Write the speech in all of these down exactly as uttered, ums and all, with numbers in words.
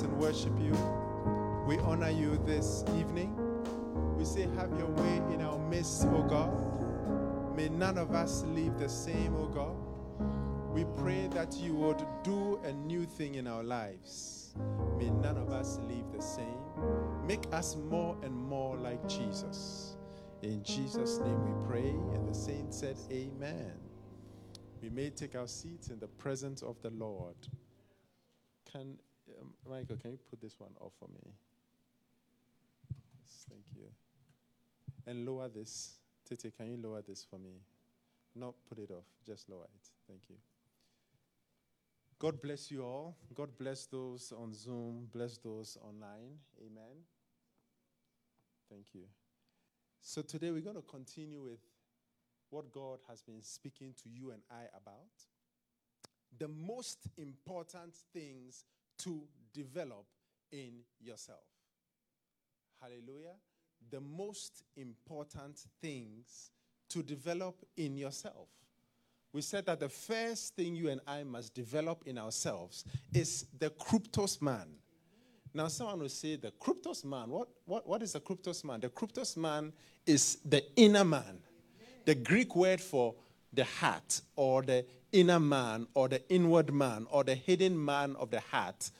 praise and worship you. We honor you this evening. We say, have your way in our midst, O God. May none of us leave the same, O God. We pray that you would do a new thing in our lives. May none of us leave the same. Make us more and more like Jesus. In Jesus' name we pray, and the saints said, amen. We may take our seats in the presence of the Lord. Can um, Michael, can you put this one off for me? Yes, thank you. And lower this. Tete, can you lower this for me? Not put it off, just lower it. Thank you. God bless you all. God bless those on Zoom. Bless those online. Amen. Thank you. So today we're going to continue with what God has been speaking to you and I about. The most important things to develop in yourself. Hallelujah. The most important things to develop in yourself. We said that the first thing you and I must develop in ourselves is the Kryptos man. Now someone will say, the Kryptos man, what, what, what is the Kryptos man? The Kryptos man is the inner man. The Greek word for the heart, or the inner man, or the inward man, or the hidden man of the heart,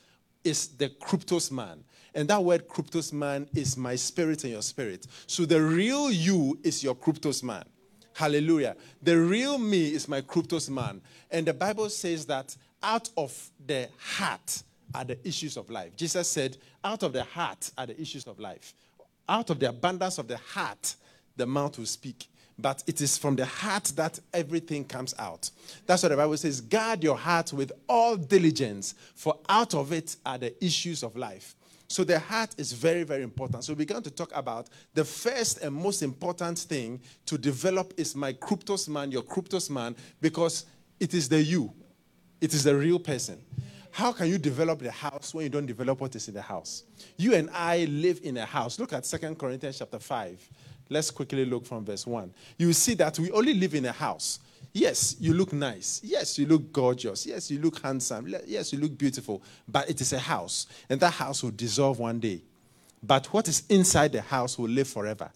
is the Kryptos man. And that word Kryptos man is my spirit and your spirit. So the real you is your Kryptos man. Hallelujah. The real me is my Kryptos man. And the Bible says that out of the heart are the issues of life. Jesus said, out of the heart are the issues of life. Out of the abundance of the heart, the mouth will speak. But it is from the heart that everything comes out. That's what the Bible says. Guard your heart with all diligence, for out of it are the issues of life. So the heart is very, very important. So we began to talk about the first and most important thing to develop is my Kryptos man, your Kryptos man, because it is the you. It is the real person. How can you develop the house when you don't develop what is in the house? You and I live in a house. Look at Second Corinthians chapter five. Let's quickly look from verse one. You see that we only live in a house. Yes, you look nice. Yes, you look gorgeous. Yes, you look handsome. Yes, you look beautiful. But it is a house. And that house will dissolve one day. But what is inside the house will live forever.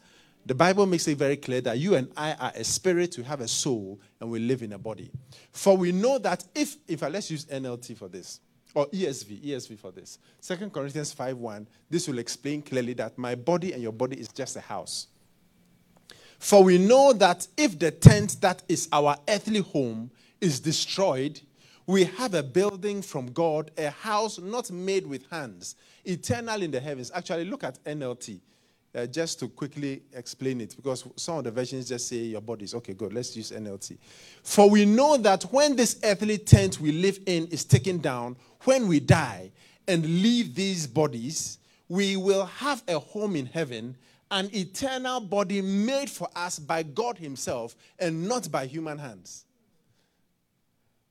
The Bible makes it very clear that you and I are a spirit, we have a soul, and we live in a body. For we know that if, if I let's use N L T for this, or E S V, E S V for this. Second Corinthians five one, this will explain clearly that my body and your body is just a house. For we know that if the tent that is our earthly home is destroyed, we have a building from God, a house not made with hands, eternal in the heavens. Actually, look at N L T, uh, just to quickly explain it, because some of the versions just say your bodies. Okay, good. Let's use N L T. For we know that when this earthly tent we live in is taken down, when we die and leave these bodies, we will have a home in heaven, an eternal body made for us by God himself and not by human hands.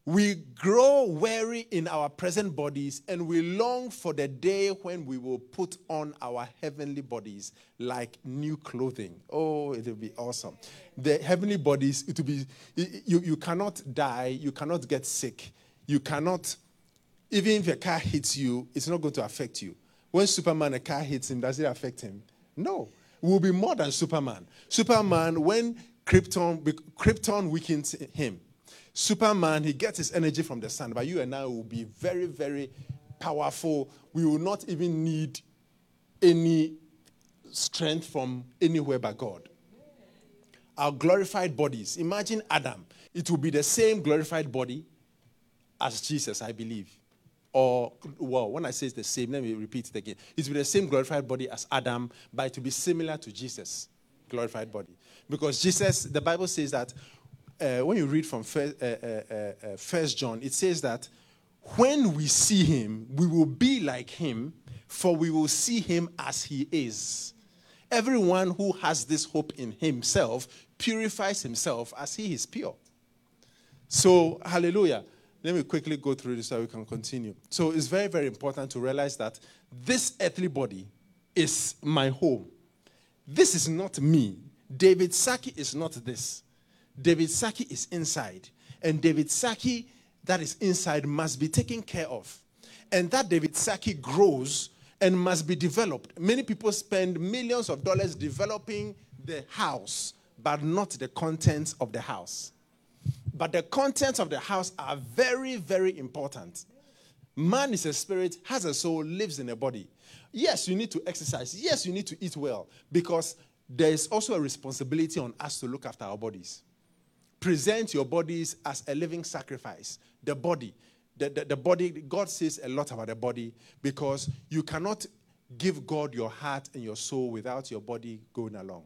We grow weary in our present bodies and we long for the day when we will put on our heavenly bodies like new clothing. Oh, it will be awesome. The heavenly bodies, it will be, you, you cannot die, you cannot get sick, you cannot, even if a car hits you, it's not going to affect you. When Superman, a car hits him, does it affect him? No. Will be more than Superman. Superman, when Krypton, Krypton weakens him, Superman, he gets his energy from the sun. But you and I will be very, very powerful. We will not even need any strength from anywhere but God. Our glorified bodies. Imagine Adam. It will be the same glorified body as Jesus, I believe. Or, well, when I say it's the same, let me repeat it again. It will be the same glorified body as Adam, but it will be similar to Jesus' glorified body. Because Jesus, the Bible says that, uh, when you read from first, uh, uh, uh, First John, it says that when we see him, we will be like him, for we will see him as he is. Everyone who has this hope in himself purifies himself as he is pure. So, hallelujah. Let me quickly go through this so we can continue. So it's very, very important to realize that this earthly body is my home. This is not me. David Sackey is not this. David Sackey is inside. And David Sackey that is inside must be taken care of. And that David Sackey grows and must be developed. Many people spend millions of dollars developing the house, but not the contents of the house. But the contents of the house are very, very important. Man is a spirit, has a soul, lives in a body. Yes, you need to exercise. Yes, you need to eat well. Because there is also a responsibility on us to look after our bodies. Present your bodies as a living sacrifice. The body. The, the, the body, God says a lot about the body, because you cannot give God your heart and your soul without your body going along.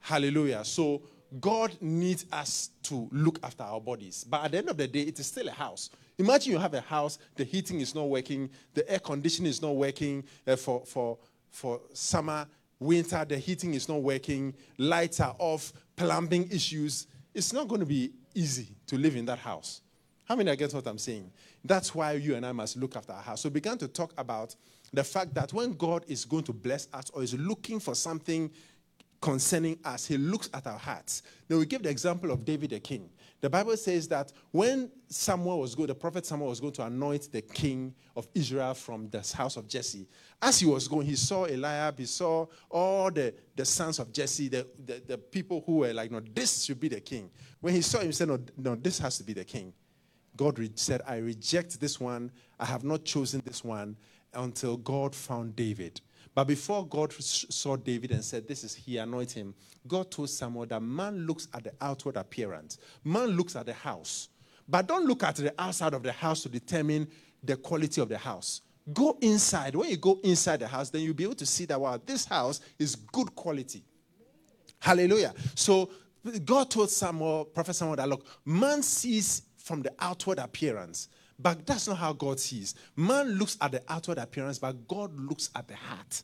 Hallelujah. So God needs us to look after our bodies. But at the end of the day, it is still a house. Imagine you have a house, the heating is not working, the air conditioning is not working uh, for, for, for summer, winter, the heating is not working, lights are off, plumbing issues. It's not going to be easy to live in that house. How many are getting what I'm saying? That's why you and I must look after our house. So we began to talk about the fact that when God is going to bless us or is looking for something concerning us, he looks at our hearts. Now we give the example of David the king. The Bible says that when Samuel was going, the prophet Samuel was going to anoint the king of Israel from the house of Jesse. As he was going, he saw Eliab, he saw all the, the sons of Jesse, the, the, the people who were like, no, this should be the king. When he saw him, he said, no, no, this has to be the king. God said, I reject this one. I have not chosen this one, until God found David. But before God saw David and said, this is he, anoint him, God told Samuel that man looks at the outward appearance. Man looks at the house. But don't look at the outside of the house to determine the quality of the house. Go inside. When you go inside the house, then you'll be able to see that, wow, this house is good quality. Hallelujah. So God told Samuel, Prophet Samuel, that look, man sees from the outward appearance. But that's not how God sees. Man looks at the outward appearance, but God looks at the heart.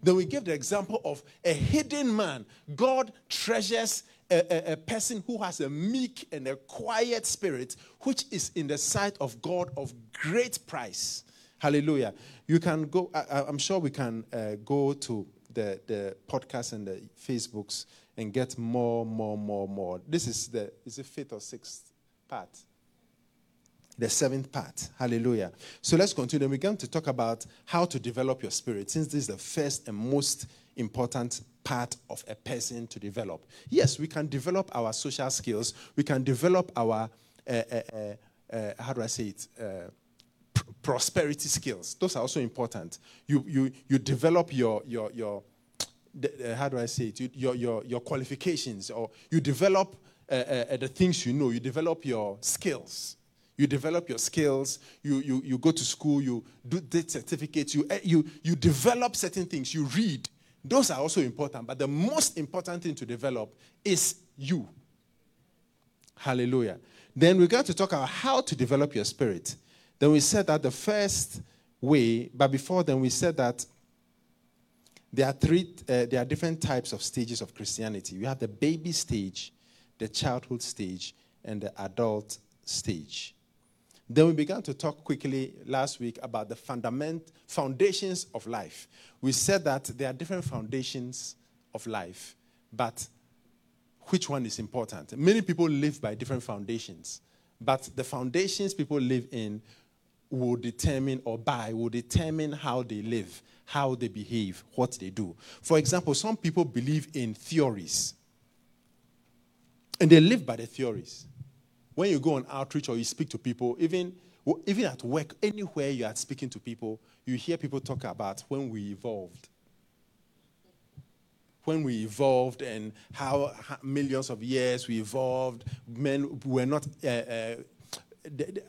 Then we give the example of a hidden man. God treasures a, a, a person who has a meek and a quiet spirit, which is in the sight of God of great price. Hallelujah. You can go, I, I'm sure we can uh, go to the, the podcast and the Facebooks and get more, more, more, more. This is the, is it fifth or sixth part? The seventh part. Hallelujah. So let's continue. We're going to talk about how to develop your spirit, since this is the first and most important part of a person to develop. Yes, we can develop our social skills. We can develop our, uh, uh, uh, uh, how do I say it, uh, pr- prosperity skills. Those are also important. You you you develop your, your, your the, uh, how do I say it, your, your, your qualifications, or you develop uh, uh, the things you know. You develop your skills. You develop your skills, you, you, you go to school, you do the certificates, you, you, you develop certain things, you read. Those are also important. But the most important thing to develop is you. Hallelujah. Then we got to talk about how to develop your spirit. Then we said that the first way, but before then we said that there are three, uh, there are different types of stages of Christianity. We have the baby stage, the childhood stage, and the adult stage. Then we began to talk quickly last week about the fundament, foundations of life. We said that there are different foundations of life, but which one is important? Many people live by different foundations, but the foundations people live in will determine, or by, will determine how they live, how they behave, what they do. For example, some people believe in theories, and they live by the theories. When you go on outreach or you speak to people, even, even at work, anywhere you are speaking to people, you hear people talk about when we evolved. When we evolved and how, how millions of years we evolved. Men were not, uh, uh,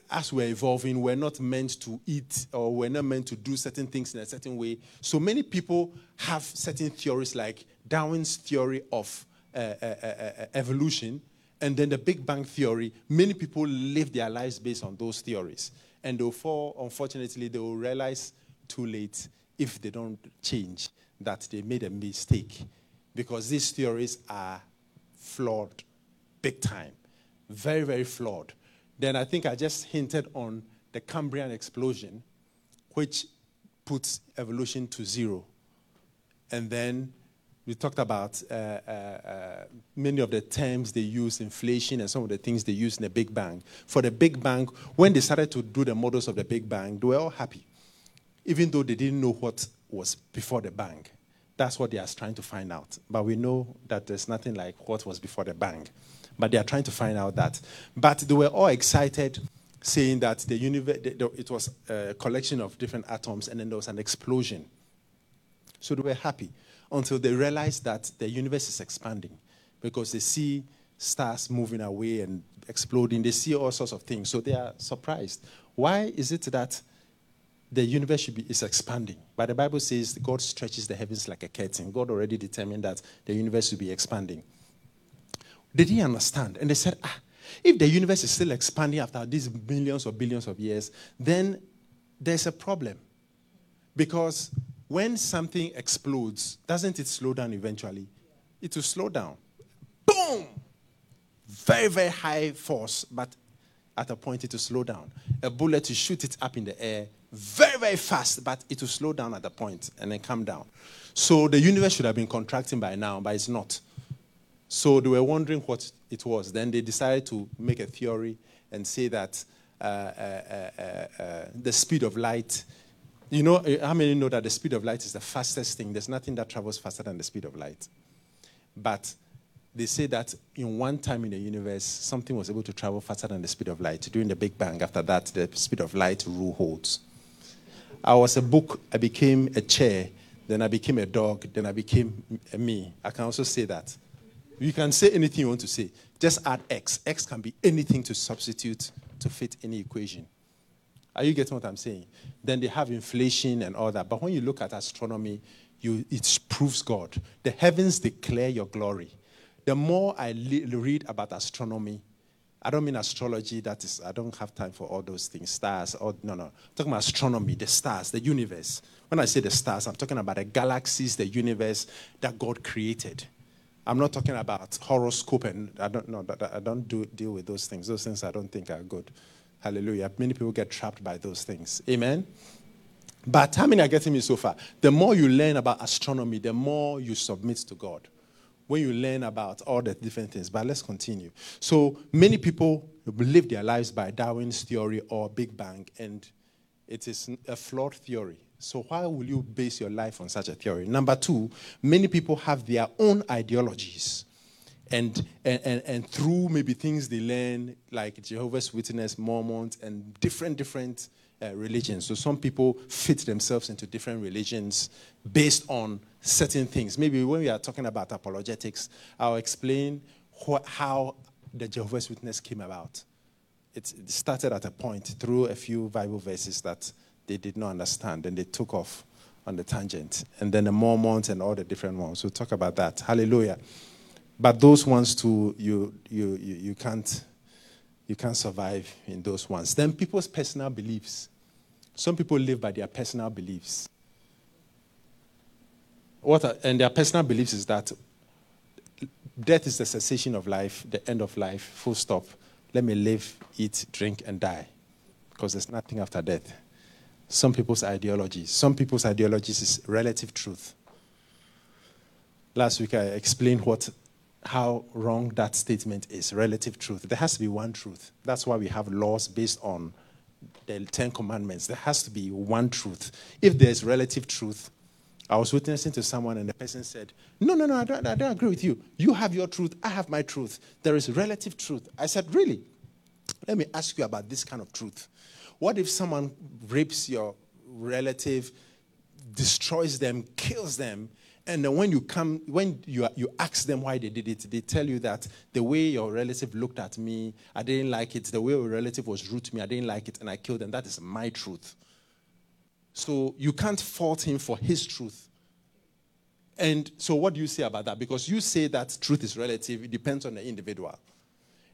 as we're evolving, we're not meant to eat, or we're not meant to do certain things in a certain way. So many people have certain theories, like Darwin's theory of uh, uh, uh, evolution, and then the Big Bang Theory. Many people live their lives based on those theories. And they'll fall, unfortunately, they will realize too late, if they don't change, that they made a mistake. Because these theories are flawed, big time. Very, very flawed. Then I think I just hinted on the Cambrian explosion, which puts evolution to zero. And then we talked about uh, uh, uh, many of the terms they use, inflation, and some of the things they used in the Big Bang. For the Big Bang, when they started to do the models of the Big Bang, they were all happy, even though they didn't know what was before the bang. That's what they are trying to find out. But we know that there's nothing like what was before the bang. But they are trying to find out that. But they were all excited, saying that the universe, it was a collection of different atoms, and then there was an explosion. So they were happy until they realized that the universe is expanding, because they see stars moving away and exploding. They see all sorts of things. So they are surprised. Why is it that the universe should be, is expanding? But the Bible says God stretches the heavens like a curtain. God already determined that the universe should be expanding. They didn't understand. And they said, ah, if the universe is still expanding after these millions or billions of years, then there's a problem. Because when something explodes, doesn't it slow down eventually? It will slow down. Boom! Very, very high force, but at a point it will slow down. A bullet, you shoot it up in the air very, very fast, but it will slow down at a point and then come down. So the universe should have been contracting by now, but it's not. So they were wondering what it was. Then they decided to make a theory and say that uh, uh, uh, uh, the speed of light, you know, how many know that the speed of light is the fastest thing? There's nothing that travels faster than the speed of light. But they say that in one time in the universe, something was able to travel faster than the speed of light. During the Big Bang, after that, the speed of light rule holds. I was a book, I became a chair, then I became a dog, then I became a me. I can also say that. You can say anything you want to say. Just add X. X can be anything to substitute to fit any equation. Are you getting what I'm saying? Then they have inflation and all that. But when you look at astronomy, you, it proves God. The heavens declare your glory. The more I le- read about astronomy, I don't mean astrology, that is, I don't have time for all those things, stars, or, no, no. I'm talking about astronomy, the stars, the universe. When I say the stars, I'm talking about the galaxies, the universe that God created. I'm not talking about horoscope, and I don't know, I don't do, deal with those things. Those things I don't think are good. Hallelujah. Many people get trapped by those things. Amen? But how many are getting me so far? The more you learn about astronomy, the more you submit to God. When you learn about all the different things. But let's continue. So many people live their lives by Darwin's theory or Big Bang, and it is a flawed theory. So why will you base your life on such a theory? Number two, many people have their own ideologies. And, and, and, and through maybe things they learn, like Jehovah's Witness, Mormons, and different, different uh, religions. So some people fit themselves into different religions based on certain things. Maybe when we are talking about apologetics, I'll explain what, how the Jehovah's Witness came about. It started at a point through a few Bible verses that they did not understand, and they took off on the tangent. And then the Mormons and all the different ones. We'll talk about that. Hallelujah. But those ones too, you you you, you can't you can't survive in those ones. Then people's personal beliefs. Some people live by their personal beliefs. What are, and their personal beliefs is that death is the cessation of life, the end of life, full stop. Let me live, eat, drink, and die, because there's nothing after death. Some people's ideologies. Some people's ideologies is relative truth. Last week I explained what, how wrong that statement is, relative truth. There has to be one truth. That's why we have laws based on the Ten Commandments. There has to be one truth. If there's relative truth, I was witnessing to someone and the person said, no, no, no, I don't, I don't agree with you. You have your truth. I have my truth. There is relative truth. I said, really? Let me ask you about this kind of truth. What if someone rapes your relative, destroys them, kills them, and then when you come, when you you ask them why they did it, they tell you that the way your relative looked at me, I didn't like it. The way your relative was rude to me, I didn't like it, and I killed them. That is my truth. So you can't fault him for his truth. And so what do you say about that? Because you say that truth is relative. It depends on the individual.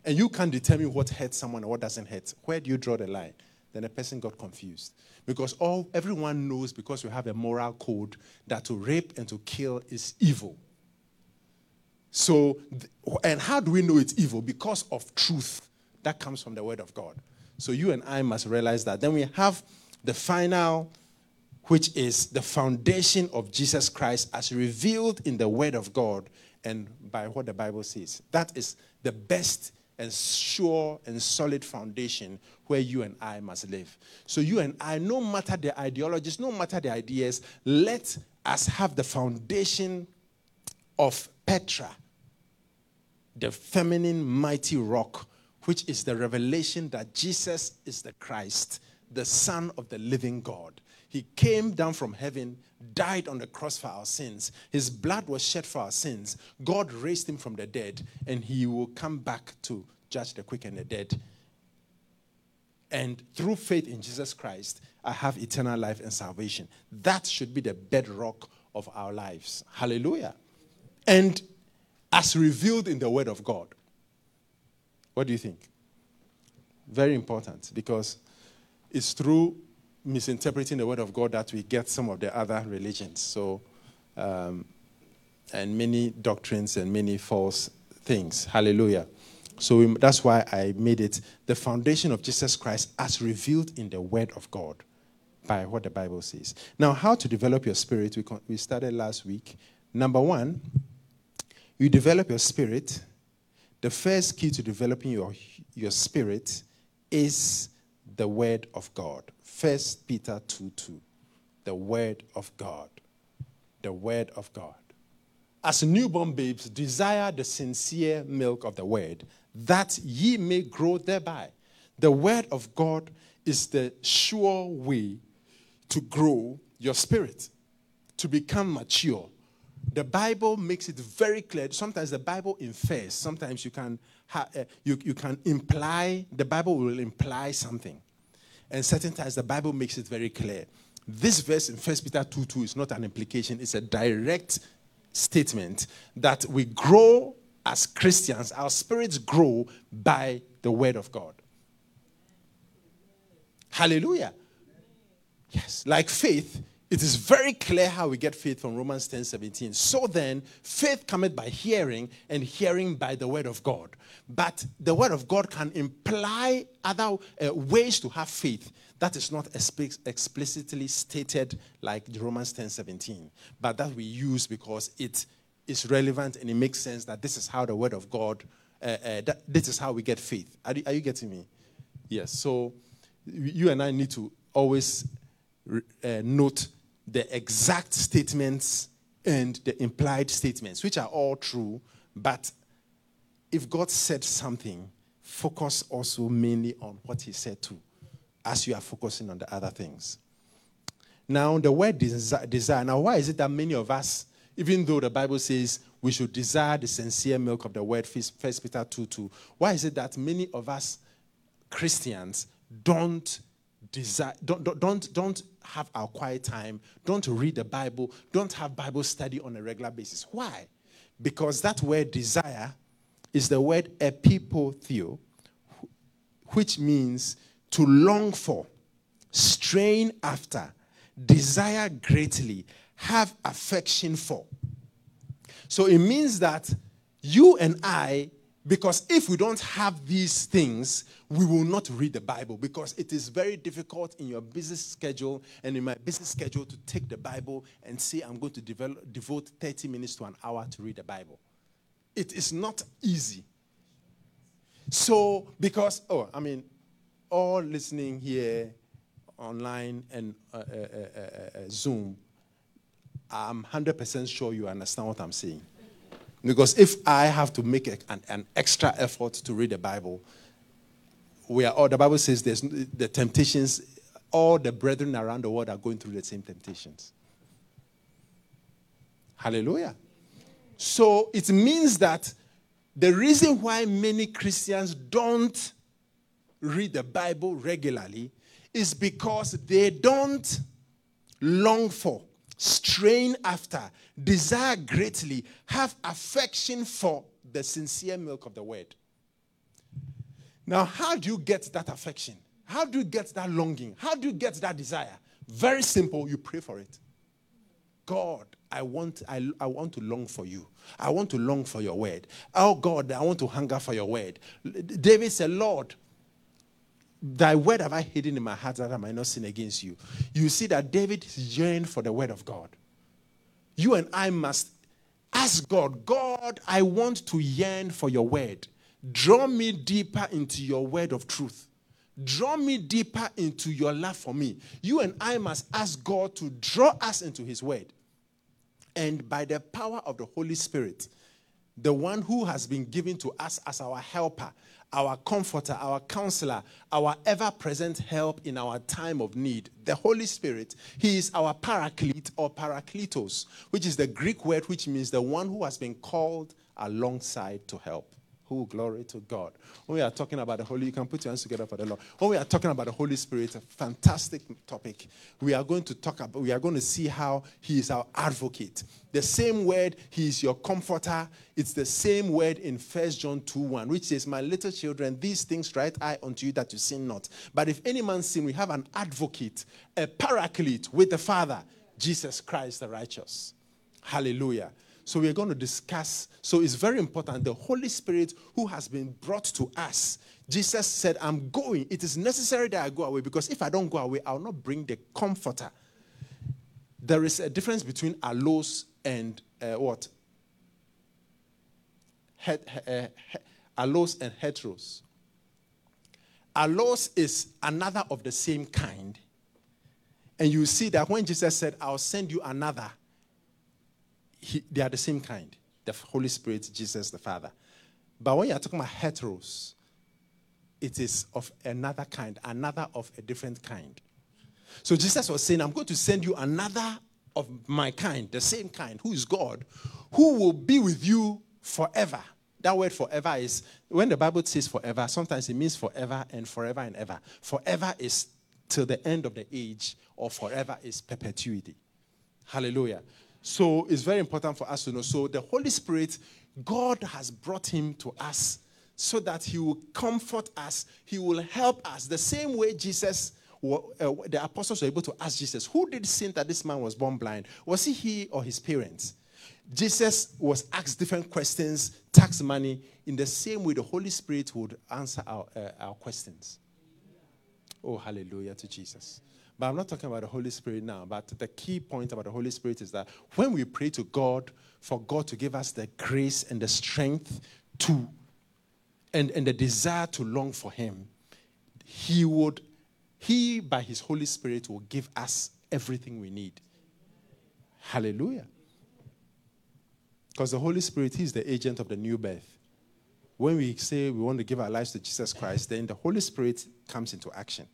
And you can't determine what hurts someone and what doesn't hurt. Where do you draw the line? Then a person got confused. Because all everyone knows, because we have a moral code, that to rape and to kill is evil. So, and how do we know it's evil? Because of truth. That comes from the Word of God. So you and I must realize that. Then we have the final which is the foundation of Jesus Christ as revealed in the Word of God and by what the Bible says. That is the best and sure and solid foundation where you and I must live. So you and I, no matter the ideologies, no matter the ideas, let us have the foundation of Petra, the feminine mighty rock, which is the revelation that Jesus is the Christ, the Son of the living God. He came down from heaven, died on the cross for our sins. His blood was shed for our sins. God raised him from the dead, and he will come back to judge the quick and the dead. And through faith in Jesus Christ, I have eternal life and salvation. That should be the bedrock of our lives. Hallelujah. And as revealed in the Word of God. What do you think? Very important, because it's through misinterpreting the Word of God that we get some of the other religions. So, um, and many doctrines and many false things. Hallelujah. So we, that's why I made it the foundation of Jesus Christ as revealed in the Word of God by what the Bible says. Now, how to develop your spirit? We, con- we started last week. Number one, you develop your spirit. The first key to developing your, your spirit is the Word of God. First Peter two two. The Word of God. The Word of God. As newborn babes, desire the sincere milk of the Word, that ye may grow thereby. The Word of God is the sure way to grow your spirit, to become mature. The Bible makes it very clear. Sometimes the Bible infers. Sometimes you can ha- uh, you, you can imply. The Bible will imply something. And certain times the Bible makes it very clear. This verse in First Peter two two is not an implication. It's a direct statement that we grow as Christians. Our spirits grow by the Word of God. Hallelujah. Yes. Like faith. It is very clear how we get faith from Romans ten seventeen. So then, faith cometh by hearing, and hearing by the Word of God. But the Word of God can imply other uh, ways to have faith. That is not explicitly stated like Romans ten seventeen. But that we use because it is relevant and it makes sense that this is how the Word of God, uh, uh, that this is how we get faith. Are, are you getting me? Yes. So you and I need to always uh, note the exact statements and the implied statements, which are all true, but if God said something, focus also mainly on what he said too, as you are focusing on the other things. Now, the word desi- desire. Now, why is it that many of us, even though the Bible says we should desire the sincere milk of the word, First Peter two two, why is it that many of us Christians don't desire, don't, don't, don't have our quiet time, don't read the Bible, don't have Bible study on a regular basis? Why? Because that word desire is the word epipotheo, which means to long for, strain after, desire greatly, have affection for. So it means that you and I, because if we don't have these things, we will not read the Bible, because it is very difficult in your busy schedule and in my busy schedule to take the Bible and say, I'm going to develop, devote thirty minutes to an hour to read the Bible. It is not easy. So, because, oh, I mean, all listening here, online and uh, uh, uh, uh, uh, Zoom, I'm one hundred percent sure you understand what I'm saying. Because if I have to make a, an, an extra effort to read the Bible, we are all, the Bible says there's the temptations, all the brethren around the world are going through the same temptations. Hallelujah. So it means that the reason why many Christians don't read the Bible regularly is because they don't long for, strain after, desire greatly, have affection for the sincere milk of the word. Now, how do you get that affection? How do you get that longing? How do you get that desire? Very simple, you pray for it. God, I want, I, I want to long for you. I want to long for your word. Oh God, I want to hunger for your word. David said, Lord, Thy word have I hidden in my heart that I might not sin against you. You see that David yearned for the word of God. You and I must ask God, God, I want to yearn for your word. Draw me deeper into your word of truth. Draw me deeper into your love for me. You and I must ask God to draw us into his word. And by the power of the Holy Spirit, the one who has been given to us as our helper, our comforter, our counselor, our ever-present help in our time of need, the Holy Spirit, he is our paraclete or parakletos, which is the Greek word which means the one who has been called alongside to help. Oh, glory to God. When we are talking about the Holy, you can put your hands together for the Lord. When we are talking about the Holy Spirit, a fantastic topic. We are going to talk about, we are going to see how he is our advocate. The same word, he is your comforter. It's the same word in First John two one, which says, my little children, these things write I unto you that you sin not. But if any man sin, we have an advocate, a paraclete with the Father, Jesus Christ the righteous. Hallelujah. So we're going to discuss, so it's very important, the Holy Spirit who has been brought to us. Jesus said, I'm going. It is necessary that I go away because if I don't go away, I'll not bring the comforter. There is a difference between allos and uh, what? Het, uh, he, allos and heteros. Allos is another of the same kind. And you see that when Jesus said, I'll send you another, He, they are the same kind. The Holy Spirit, Jesus, the Father. But when you are talking about heteros, it is of another kind, another of a different kind. So Jesus was saying, I'm going to send you another of my kind, the same kind, who is God, who will be with you forever. That word forever is, when the Bible says forever, sometimes it means forever and forever and ever. Forever is till the end of the age, or forever is perpetuity. Hallelujah. So it's very important for us to know. So the Holy Spirit, God has brought him to us so that he will comfort us. He will help us. The same way Jesus, uh, the apostles were able to ask Jesus, who did sin that this man was born blind? Was it he or his parents? Jesus was asked different questions, tax money. In the same way, the Holy Spirit would answer our, uh, our questions. Oh, hallelujah to Jesus. But I'm not talking about the Holy Spirit now. But the key point about the Holy Spirit is that when we pray to God, for God to give us the grace and the strength to, and, and the desire to long for him, he would, he by his Holy Spirit will give us everything we need. Hallelujah. Because the Holy Spirit, he's the agent of the new birth. When we say we want to give our lives to Jesus Christ, then the Holy Spirit comes into action.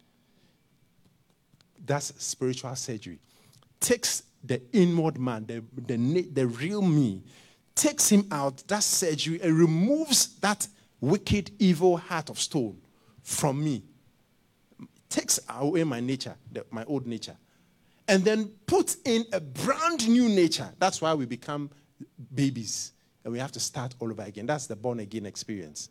That's spiritual surgery. Takes the inward man, the, the, the real me, takes him out, that surgery, and removes that wicked, evil heart of stone from me. Takes away my nature, the, my old nature. And then puts in a brand new nature. That's why we become babies. And we have to start all over again. That's the born-again experience.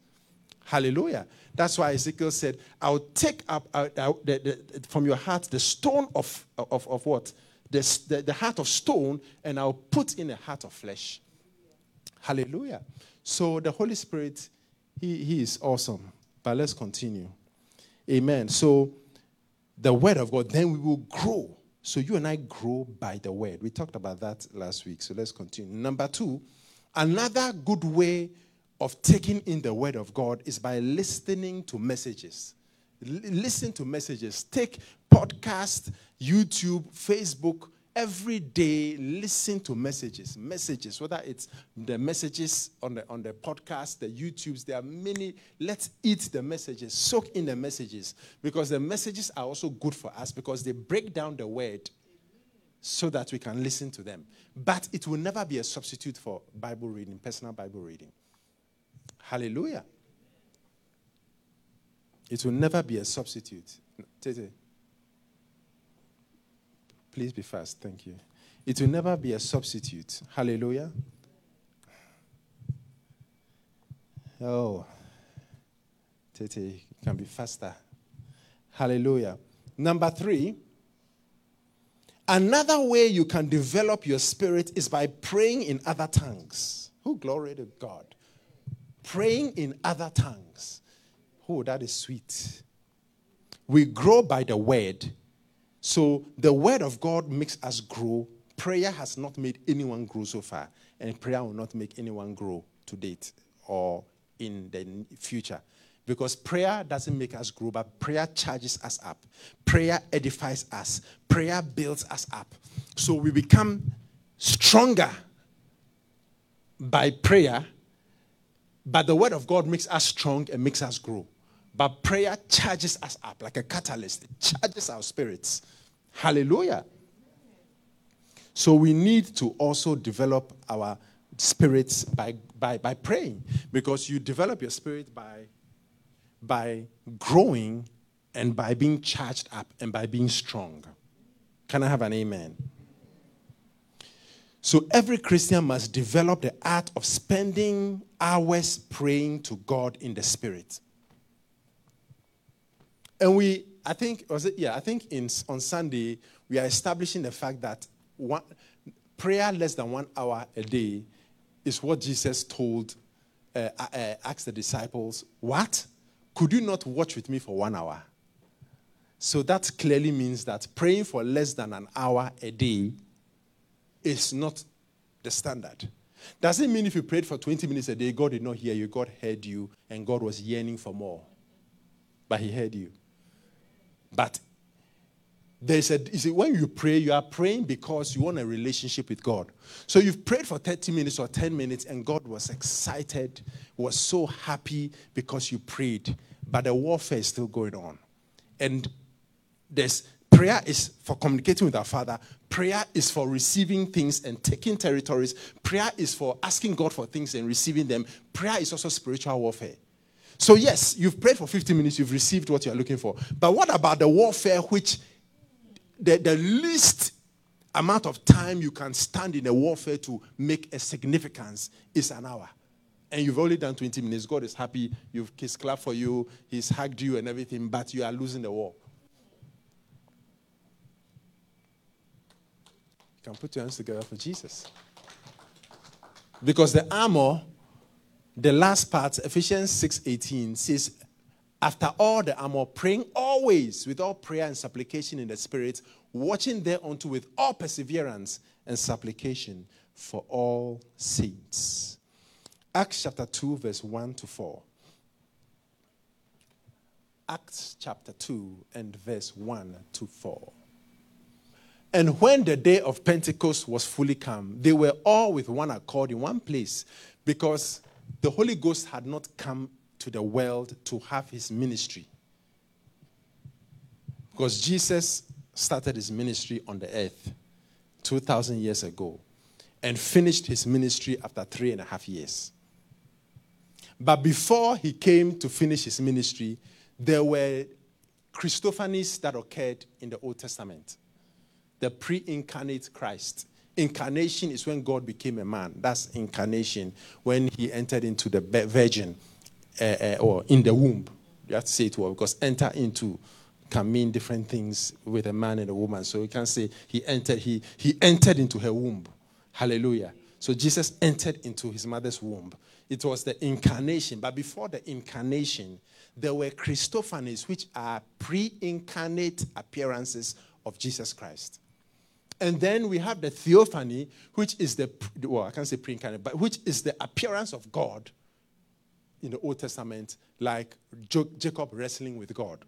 Hallelujah. That's why Ezekiel said, I'll take up uh, uh, the, the, from your heart the stone of, of, of what? The, the, the heart of stone, and I'll put in a heart of flesh. Hallelujah. So the Holy Spirit, he, he is awesome. But let's continue. Amen. So the word of God, then we will grow. So you and I grow by the word. We talked about that last week. So let's continue. Number two, another good way of taking in the word of God is by listening to messages. L- listen to messages. Take podcast, YouTube, Facebook. Every day, listen to messages. Messages, whether it's the messages on the, on the podcast, the YouTubes, there are many. Let's eat the messages. Soak in the messages. Because the messages are also good for us because they break down the word so that we can listen to them. But it will never be a substitute for Bible reading, personal Bible reading. Hallelujah. It will never be a substitute. Tete, please be fast. Thank you. It will never be a substitute. Hallelujah. Oh. Tete, you can be faster. Hallelujah. Number three. Another way you can develop your spirit is by praying in other tongues. Oh, glory to God. Praying in other tongues. Oh, that is sweet. We grow by the word. So the word of God makes us grow. Prayer has not made anyone grow so far. And prayer will not make anyone grow to date or in the future. Because prayer doesn't make us grow, but prayer charges us up. Prayer edifies us. Prayer builds us up. So we become stronger by prayer, but the word of God makes us strong and makes us grow. But prayer charges us up like a catalyst. It charges our spirits. Hallelujah. So we need to also develop our spirits by, by, by praying. Because you develop your spirit by, by growing and by being charged up and by being strong. Can I have an amen? So every Christian must develop the art of spending hours praying to God in the spirit. And we, I think, was it? Yeah, I think in on Sunday we are establishing the fact that one, prayer less than one hour a day is what Jesus told, uh, uh, asked the disciples. What? Could you not watch with me for one hour? So that clearly means that praying for less than an hour a day is not the standard. Doesn't mean if you prayed for twenty minutes a day, God did not hear you. God heard you, and God was yearning for more, but He heard you. But there's a, you see, when you pray, you are praying because you want a relationship with God. So you've prayed for thirty minutes or ten minutes, and God was excited, was so happy because you prayed. But the warfare is still going on. And there's prayer is for communicating with our Father. Prayer is for receiving things and taking territories. Prayer is for asking God for things and receiving them. Prayer is also spiritual warfare. So yes, you've prayed for fifty minutes, you've received what you're looking for. But what about the warfare which the, the least amount of time you can stand in a warfare to make a significance is an hour? And you've only done twenty minutes. God is happy. You've kissed clap for you. He's hugged you and everything, but you are losing the war. You can put your hands together for Jesus. Because the armor... The last part, Ephesians six eighteen, says, after all the armor, praying always with all prayer and supplication in the Spirit, watching thereunto with all perseverance and supplication for all saints. Acts chapter two, verse one to four. Acts chapter two and verse one to four. And when the day of Pentecost was fully come, they were all with one accord in one place, because the Holy Ghost had not come to the world to have his ministry. Because Jesus started his ministry on the earth two thousand years ago and finished his ministry after three and a half years. But before he came to finish his ministry, there were Christophanies that occurred in the Old Testament. The pre-incarnate Christ. Incarnation is when God became a man. That's incarnation, when he entered into the virgin uh, uh, or in the womb. You have to say it well, because enter into can mean different things with a man and a woman. So you can say he entered, he, he entered into her womb. Hallelujah. So Jesus entered into his mother's womb. It was the incarnation. But before the incarnation, there were Christophanies, which are pre-incarnate appearances of Jesus Christ. And then we have the theophany, which is the, well, I can't say pre-incarnate, but which is the appearance of God in the Old Testament, like Jacob wrestling with God.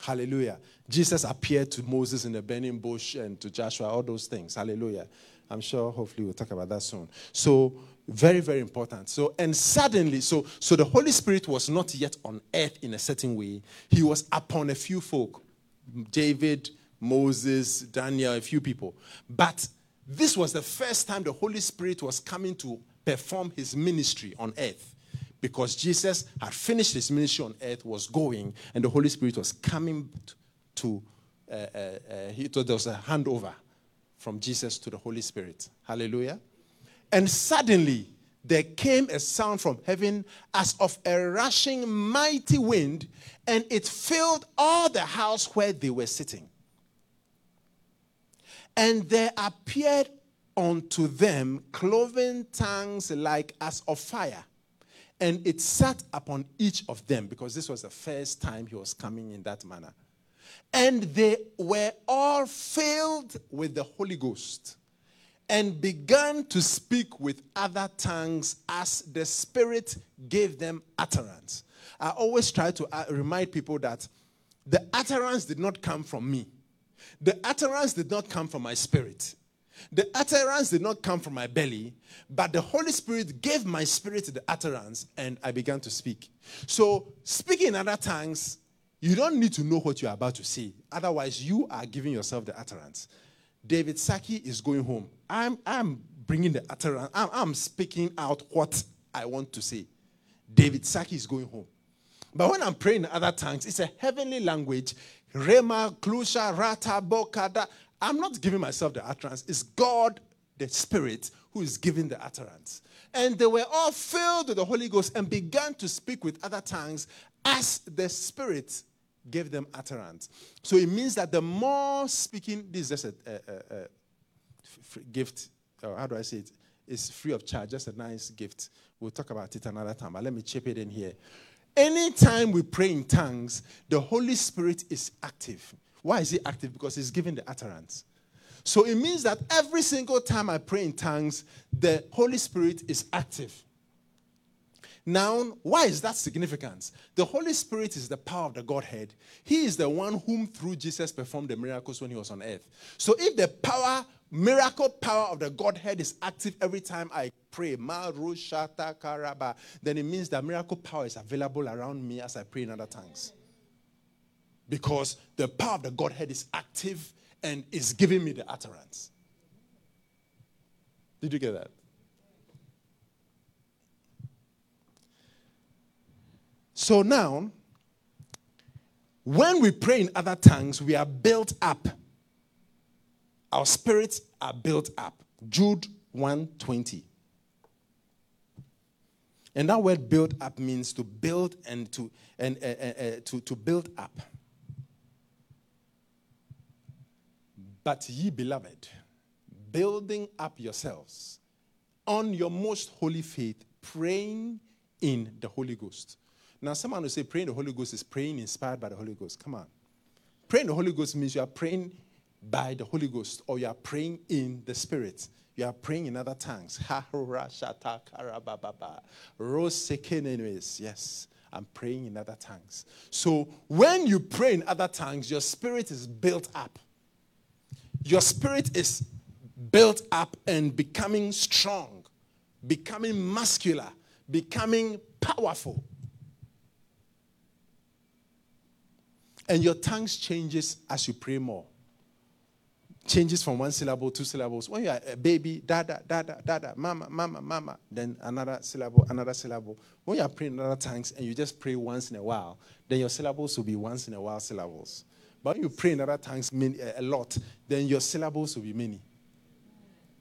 Hallelujah. Jesus appeared to Moses in the burning bush and to Joshua, all those things. Hallelujah. I'm sure hopefully we'll talk about that soon. So, very, very important. So, and suddenly, so, so the Holy Spirit was not yet on earth in a certain way. He was upon a few folk, David, Moses, Daniel, a few people. But this was the first time the Holy Spirit was coming to perform his ministry on earth. Because Jesus had finished his ministry on earth, was going, and the Holy Spirit was coming to, uh, uh, uh, he, there was a handover from Jesus to the Holy Spirit. Hallelujah. And suddenly, there came a sound from heaven as of a rushing mighty wind, and it filled all the house where they were sitting. And there appeared unto them cloven tongues like as of fire, And it sat upon each of them, because this was the first time he was coming in that manner. And they were all filled with the Holy Ghost and began to speak with other tongues as the Spirit gave them utterance. I always try to remind people that the utterance did not come from me. The utterance did not come from my spirit. The utterance did not come from my belly, but the Holy Spirit gave my spirit the utterance, and I began to speak. So, speaking in other tongues, you don't need to know what you're about to say. Otherwise, you are giving yourself the utterance. David Sackey is going home. I'm, I'm bringing the utterance. I'm, I'm speaking out what I want to say. David Sackey is going home. But when I'm praying in other tongues, it's a heavenly language. Rema, Klusha, Rata, Bokada. I'm not giving myself the utterance. It's God, the Spirit, who is giving the utterance. And they were all filled with the Holy Ghost and began to speak with other tongues as the Spirit gave them utterance. So it means that the more speaking, this is just a, a, a gift, or how do I say it? It's free of charge, just a nice gift. We'll talk about it another time, but let me chip it in here. Anytime we pray in tongues, the Holy Spirit is active. Why is he active? Because he's giving the utterance. So it means that every single time I pray in tongues, the Holy Spirit is active. Now, why is that significant? The Holy Spirit is the power of the Godhead. He is the one whom through Jesus performed the miracles when he was on earth. So if the power, miracle power of the Godhead is active every time I pray, then it means that miracle power is available around me as I pray in other tongues. Because the power of the Godhead is active and is giving me the utterance. Did you get that? So now, when we pray in other tongues, we are built up. Our spirits are built up. Jude one twenty. And that word "build up" means to build and to and uh, uh, uh, to to build up. But ye beloved, building up yourselves on your most holy faith, praying in the Holy Ghost. Now, someone will say praying the Holy Ghost is praying inspired by the Holy Ghost. Come on. Praying the Holy Ghost means you are praying by the Holy Ghost, or you are praying in the Spirit. You are praying in other tongues. Yes, I'm praying in other tongues. So when you pray in other tongues, your spirit is built up. Your spirit is built up and becoming strong, becoming muscular, becoming powerful. And your tongues changes as you pray more. Changes from one syllable, two syllables. When you are a baby, dada, dada, dada, mama, mama, mama, then another syllable, another syllable. When you are praying in other tongues and you just pray once in a while, then your syllables will be once in a while syllables. But when you pray in other tongues a lot, then your syllables will be many.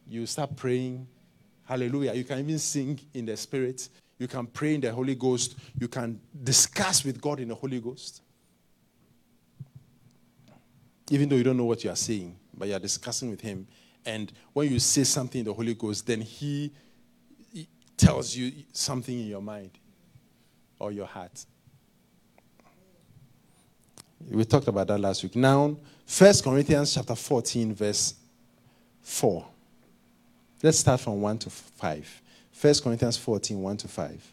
You start praying, hallelujah. You can even sing in the Spirit. You can pray in the Holy Ghost. You can discuss with God in the Holy Ghost. Even though you don't know what you are saying, but you are discussing with him. And when you say something in the Holy Ghost, then he, he tells you something in your mind or your heart. We talked about that last week. Now, First Corinthians chapter fourteen, verse four. Let's start from one to five. First Corinthians fourteen, one to five.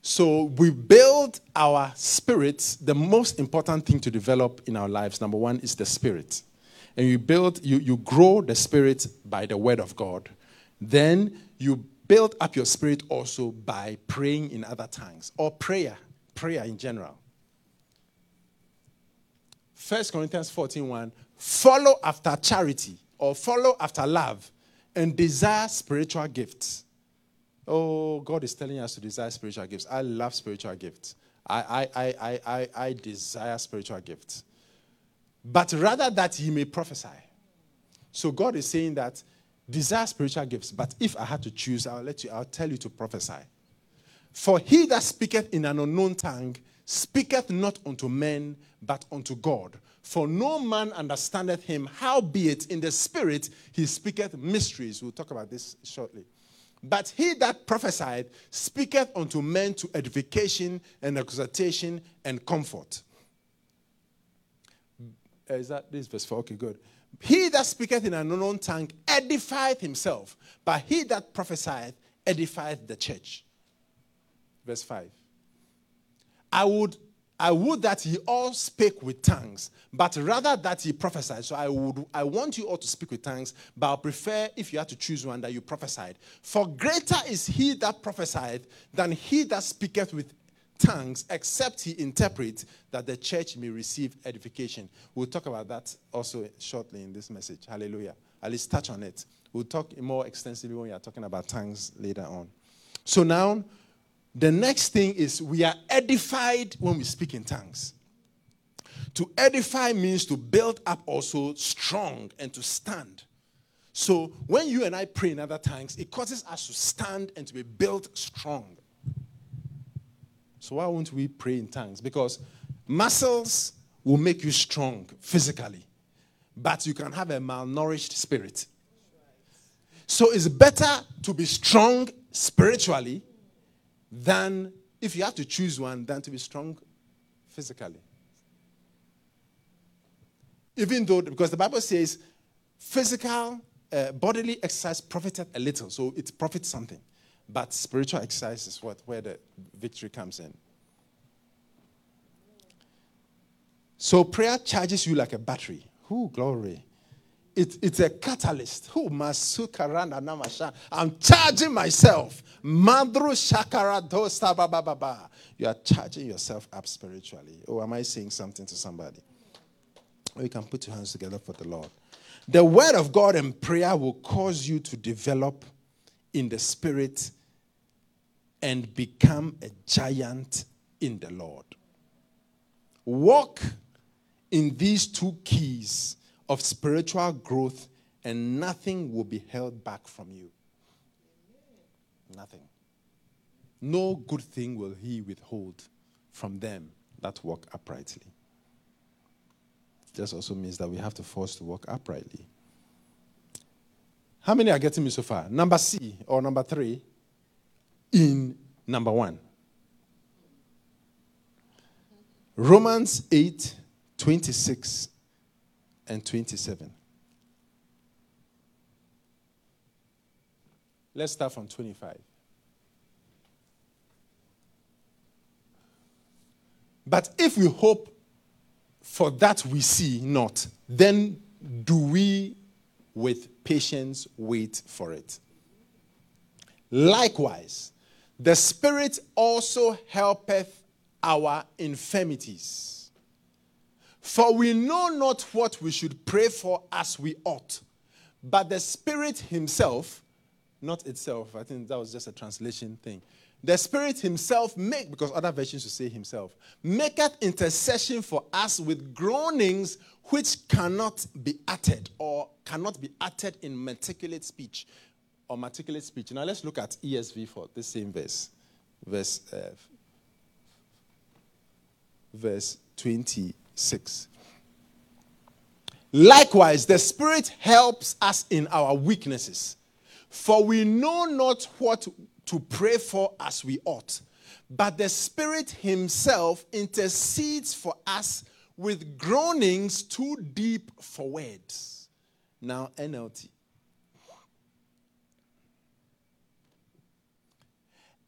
So we build our spirits. The most important thing to develop in our lives, number one, is the spirit. And you build, you, you grow the spirit by the word of God. Then you build up your spirit also by praying in other tongues, or prayer, prayer in general. First Corinthians fourteen, one, follow after charity, or follow after love, and desire spiritual gifts. Oh, God is telling us to desire spiritual gifts. I love spiritual gifts. I, I, I, I, I desire spiritual gifts. But rather that he may prophesy. So God is saying that desire spiritual gifts. But if I had to choose, I'll let you. I'll tell you to prophesy. For he that speaketh in an unknown tongue speaketh not unto men, but unto God. For no man understandeth him. Howbeit in the spirit he speaketh mysteries. We'll talk about this shortly. But he that prophesied speaketh unto men to edification and exhortation and comfort. Is that this verse four? Okay, good. He that speaketh in an unknown tongue edifieth himself, but he that prophesieth edifieth the church. Verse five. I would, I would that ye all spake with tongues, but rather that ye prophesied. So I would, I want you all to speak with tongues, but I prefer, if you had to choose one, that you prophesied. For greater is he that prophesieth than he that speaketh with tongues, except he interpret, that the church may receive edification. We'll talk about that also shortly in this message. Hallelujah. At least touch on it. We'll talk more extensively when we are talking about tongues later on. So now, the next thing is we are edified when we speak in tongues. To edify means to build up also strong and to stand. So when you and I pray in other tongues, it causes us to stand and to be built strong. So why won't we pray in tongues? Because muscles will make you strong physically, but you can have a malnourished spirit. So it's better to be strong spiritually than, if you have to choose one, than to be strong physically. Even though, because the Bible says physical, uh, bodily exercise profited a little, so it profits something. But spiritual exercise is what, where the victory comes in. So prayer charges you like a battery. Ooh, glory. It, it's a catalyst. Ooh, masukarana namasha. I'm charging myself. Mandru shakara dosa baba baba. You are charging yourself up spiritually. Oh, am I saying something to somebody? Or you can put your hands together for the Lord. The word of God and prayer will cause you to develop in the spirit and become a giant in the Lord. Walk in these two keys of spiritual growth, and nothing will be held back from you. Nothing. No good thing will he withhold from them that walk uprightly. This also means that we have to force to walk uprightly. How many are getting me so far? Number C or number three in number one. Romans eight, twenty-six and twenty-seven. Let's start from twenty-five. But if we hope for that we see not, then do we with patience wait for it. Likewise, the Spirit also helpeth our infirmities. For we know not what we should pray for as we ought, but the Spirit himself, not itself, I think that was just a translation thing. The Spirit himself make, because other versions will say himself, maketh intercession for us with groanings which cannot be uttered, or cannot be uttered in articulate speech, or articulate speech. Now let's look at E S V for the same verse, verse, uh, verse twenty-six. Likewise, the Spirit helps us in our weaknesses, for we know not what to pray for as we ought, but the Spirit himself intercedes for us with groanings too deep for words. Now, N L T.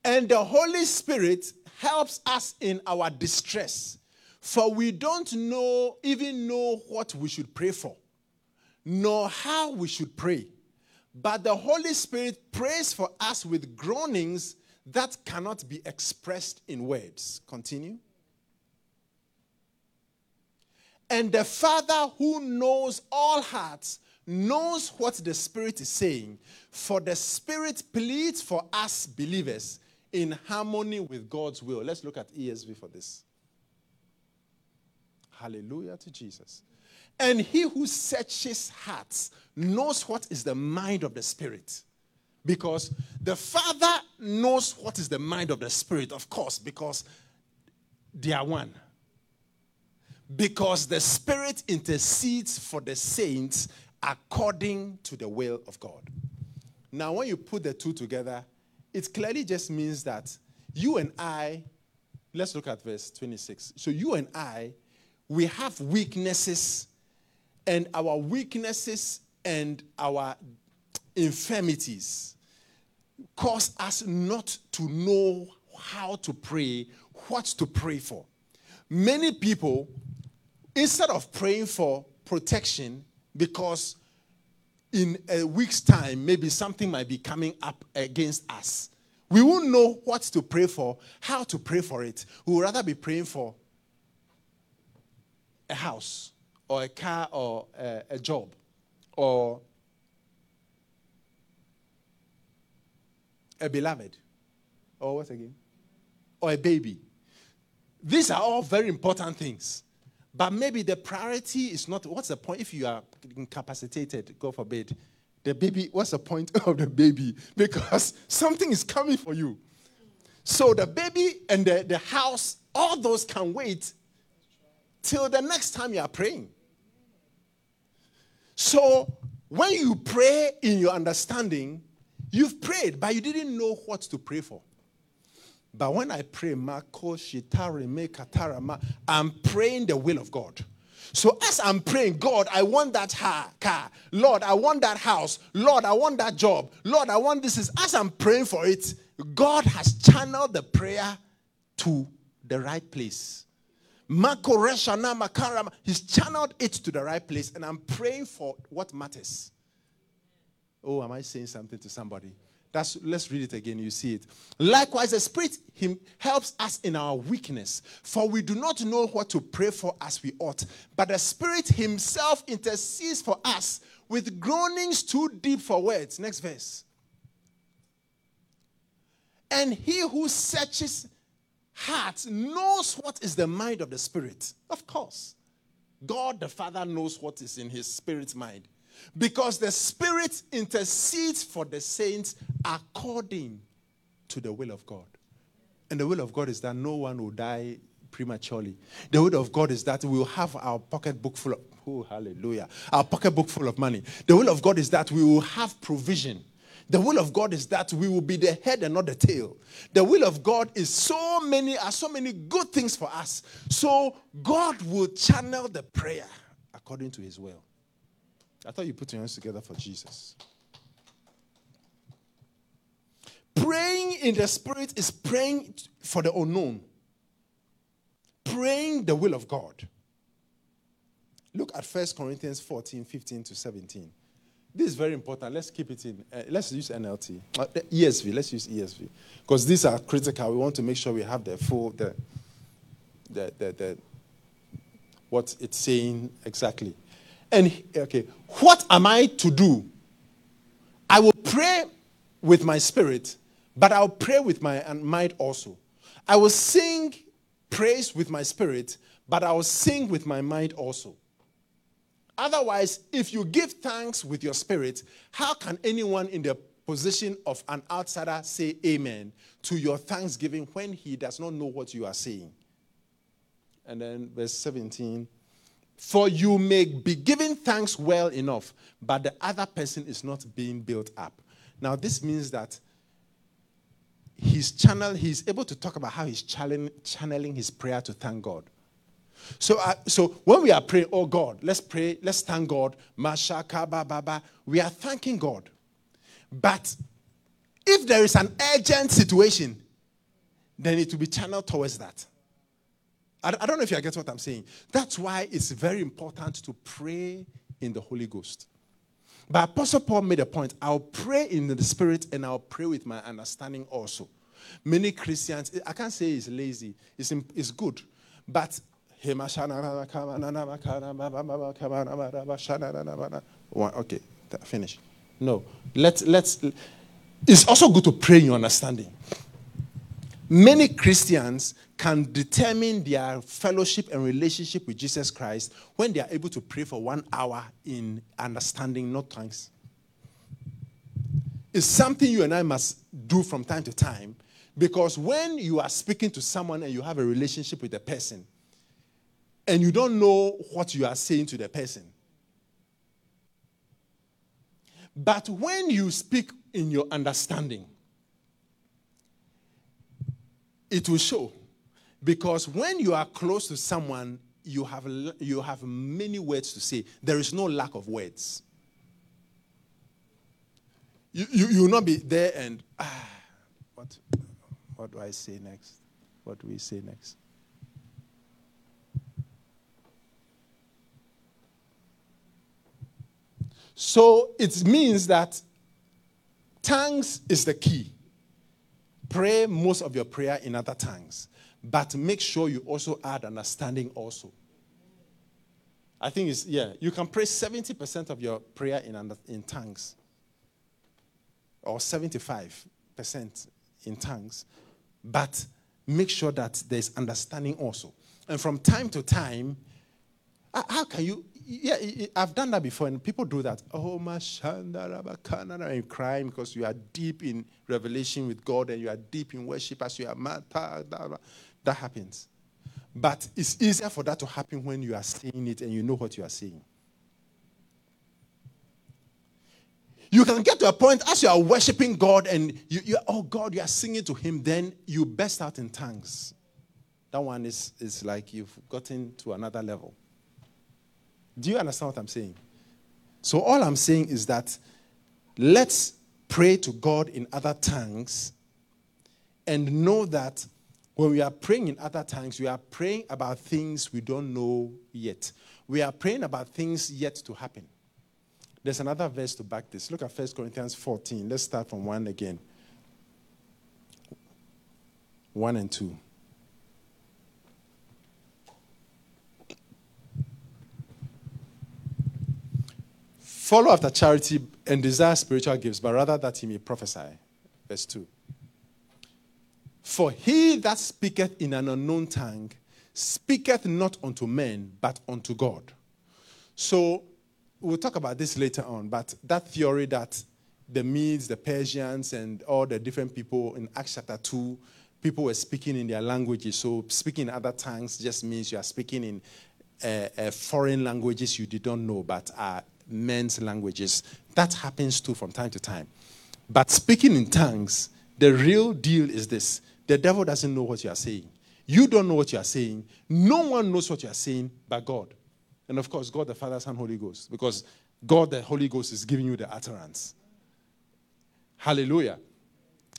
And the Holy Spirit helps us in our distress, for we don't know, even know what we should pray for, nor how we should pray. But the Holy Spirit prays for us with groanings that cannot be expressed in words. Continue. And the Father who knows all hearts knows what the Spirit is saying, for the Spirit pleads for us believers in harmony with God's will. Let's look at E S V for this. Hallelujah to Jesus. And he who searches hearts knows what is the mind of the Spirit. Because the Father knows what is the mind of the Spirit, of course, because they are one. Because the Spirit intercedes for the saints according to the will of God. Now, when you put the two together, it clearly just means that you and I, let's look at verse twenty-six. So you and I, we have weaknesses, and our weaknesses and our infirmities cause us not to know how to pray, what to pray for. Many people, instead of praying for protection, because in a week's time, maybe something might be coming up against us, we won't know what to pray for, how to pray for it. We would rather be praying for a house or a car or a, a job or a beloved or what again? Or a baby. These are all very important things. But maybe the priority is not, what's the point if you are incapacitated, God forbid, the baby, what's the point of the baby? Because something is coming for you. So the baby and the, the house, all those can wait till the next time you are praying. So when you pray in your understanding, you've prayed, but you didn't know what to pray for. But when I pray, I'm praying the will of God. So as I'm praying, God, I want that car. Lord, I want that house. Lord, I want that job. Lord, I want this. As I'm praying for it, God has channeled the prayer to the right place. He's channeled it to the right place, and I'm praying for what matters. Oh, am I saying something to somebody? That's, let's read it again. You see it. Likewise, the Spirit him helps us in our weakness, for we do not know what to pray for as we ought. But the Spirit himself intercedes for us with groanings too deep for words. Next verse. And he who searches hearts knows what is the mind of the Spirit. Of course, God the Father knows what is in his Spirit's mind, because the Spirit intercedes for the saints according to the will of God. And the will of God is that no one will die prematurely. The will of God is that we will have our pocketbook full of, oh, hallelujah, our pocketbook full of money. The will of God is that we will have provision. The will of God is that we will be the head and not the tail. The will of God is so many, are so many good things for us. So God will channel the prayer according to his will. I thought you put your hands together for Jesus. Praying in the Spirit is praying for the unknown. Praying the will of God. Look at First Corinthians fourteen, fifteen to seventeen. This is very important. Let's keep it in. Uh, let's use N L T. Uh, E S V. Let's use E S V. Because these are critical. We want to make sure we have the full, the, the, the, the what it's saying exactly. And, okay, what am I to do? I will pray with my spirit, but I'll pray with my mind also. I will sing praise with my spirit, but I'll sing with my mind also. Otherwise, if you give thanks with your spirit, how can anyone in the position of an outsider say amen to your thanksgiving when he does not know what you are saying? And then verse seventeen. For you may be giving thanks well enough, but the other person is not being built up. Now, this means that his channel, he's able to talk about how he's channeling his prayer to thank God. So, uh, so when we are praying, oh God, let's pray, let's thank God. Mashaka ba ba ba. We are thanking God. But if there is an urgent situation, then it will be channeled towards that. I don't know if you get what I'm saying. That's why it's very important to pray in the Holy Ghost. But Apostle Paul made a point. I'll pray in the Spirit and I'll pray with my understanding also. Many Christians, I can't say it's lazy. It's, it's good. But okay, finish. No. Let's, let's, it's also good to pray in your understanding. Many Christians can determine their fellowship and relationship with Jesus Christ when they are able to pray for one hour in understanding, not thanks. It's something you and I must do from time to time, because when you are speaking to someone and you have a relationship with the person and you don't know what you are saying to the person, But when you speak in your understanding, it will show. Because when you are close to someone, you have, you have many words to say. There is no lack of words. You, you, you will not be there and, ah, what, what do I say next? What do we say next? So it means that tongues is the key. Pray most of your prayer in other tongues. But make sure you also add understanding also. I think it's, yeah, you can pray seventy percent of your prayer in, under, in tongues. Or seventy-five percent in tongues. But make sure that there's understanding also. And from time to time, how can you, yeah, I've done that before and people do that. Oh, and crying because you are deep in revelation with God and you are deep in worship as you are mad. That happens. But it's easier for that to happen when you are saying it and you know what you are saying. You can get to a point as you are worshiping God and you, you oh God, you are singing to him, then you burst out in tongues. That one is, is like you've gotten to another level. Do you understand what I'm saying? So all I'm saying is that let's pray to God in other tongues and know that when we are praying in other tongues, we are praying about things we don't know yet. We are praying about things yet to happen. There's another verse to back this. Look at First Corinthians fourteen. Let's start from one again. one and two. Follow after charity and desire spiritual gifts, but rather that he may prophesy. Verse two. For he that speaketh in an unknown tongue speaketh not unto men, but unto God. So, we'll talk about this later on, but that theory that the Medes, the Persians, and all the different people in Acts chapter two, people were speaking in their languages. So, speaking in other tongues just means you are speaking in uh, uh, foreign languages you didn't know, but are men's languages. That happens too from time to time. But speaking in tongues, the real deal is this. The devil doesn't know what you are saying. You don't know what you are saying. No one knows what you are saying but God. And of course, God the Father, Son, Holy Ghost. Because God the Holy Ghost is giving you the utterance. Hallelujah.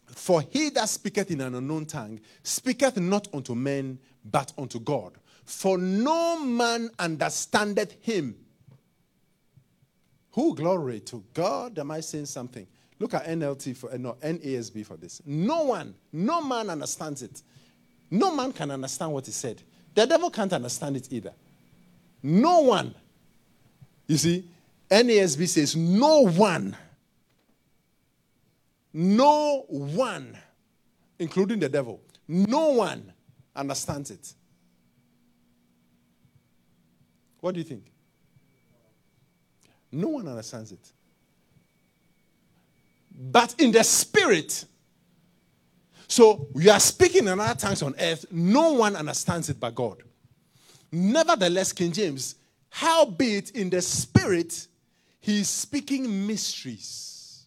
For he that speaketh in an unknown tongue speaketh not unto men but unto God. For no man understandeth him. Who glory to God? Am I saying something? Look at N L T for no N A S B for this. No one, no man understands it. No man can understand what he said. The devil can't understand it either. No one. You see, N A S B says no one. No one, including the devil. No one understands it. What do you think? No one understands it. But in the spirit, so we are speaking in other tongues on earth, no one understands it but God. Nevertheless, King James, howbeit in the spirit, he is speaking mysteries.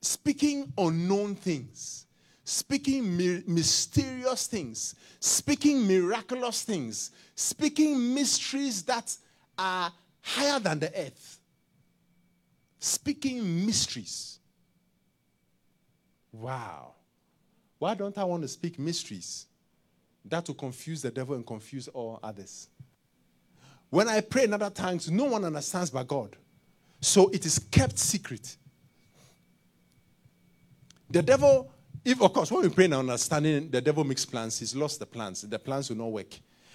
Speaking unknown things. Speaking mi- mysterious things, speaking miraculous things, speaking mysteries that are higher than the earth. Speaking mysteries. Wow. Why don't I want to speak mysteries? That will confuse the devil and confuse all others. When I pray in other tongues, no one understands but God. So it is kept secret. The devil... If, of course, when we pray in understanding, the devil makes plans. He's lost the plans. The plans will not work.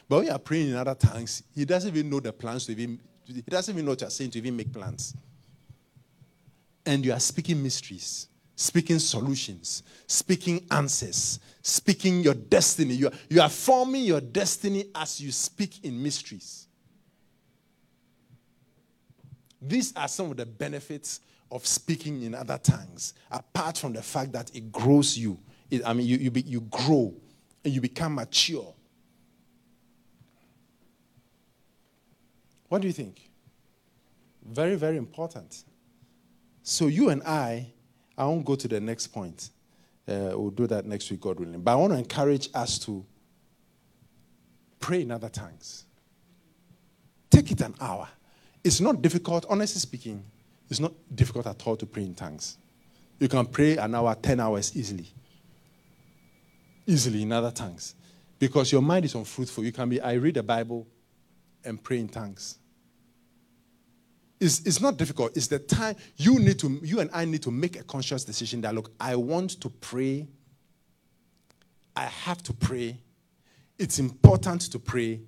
But when you are praying in other tongues, he doesn't even know the plans to even, he doesn't even know what you are saying to even make plans. And you are speaking mysteries, speaking solutions, speaking answers, speaking your destiny. You are, you are forming your destiny as you speak in mysteries. These are some of the benefits of speaking in other tongues, apart from the fact that it grows you. It, I mean, you, you, be, you grow and you become mature. What do you think? Very, very important. So you and I, I won't go to the next point. Uh, we'll do that next week, God willing. But I want to encourage us to pray in other tongues. Take it an hour. It's not difficult, honestly speaking. It's not difficult at all to pray in tongues. You can pray an hour, ten hours easily. Easily in other tongues. Because your mind is unfruitful. You can be, I read the Bible and pray in tongues. It's, it's not difficult. It's the time you need to, you and I need to make a conscious decision that, look, I want to pray. I have to pray. It's important to pray.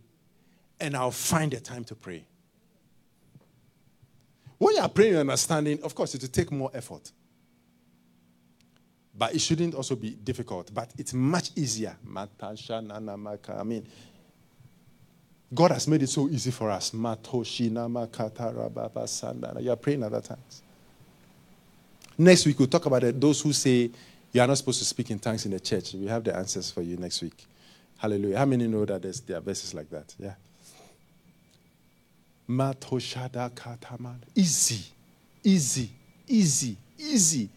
And I'll find the time to pray. When you are praying and understanding, of course, it will take more effort. But it shouldn't also be difficult. But it's much easier. I mean, God has made it so easy for us. You are praying other tongues. Next week, we'll talk about it. Those who say you are not supposed to speak in tongues in the church. We have the answers for you next week. Hallelujah. How many know that there's, there are verses like that? Yeah. Easy, easy, easy, easy.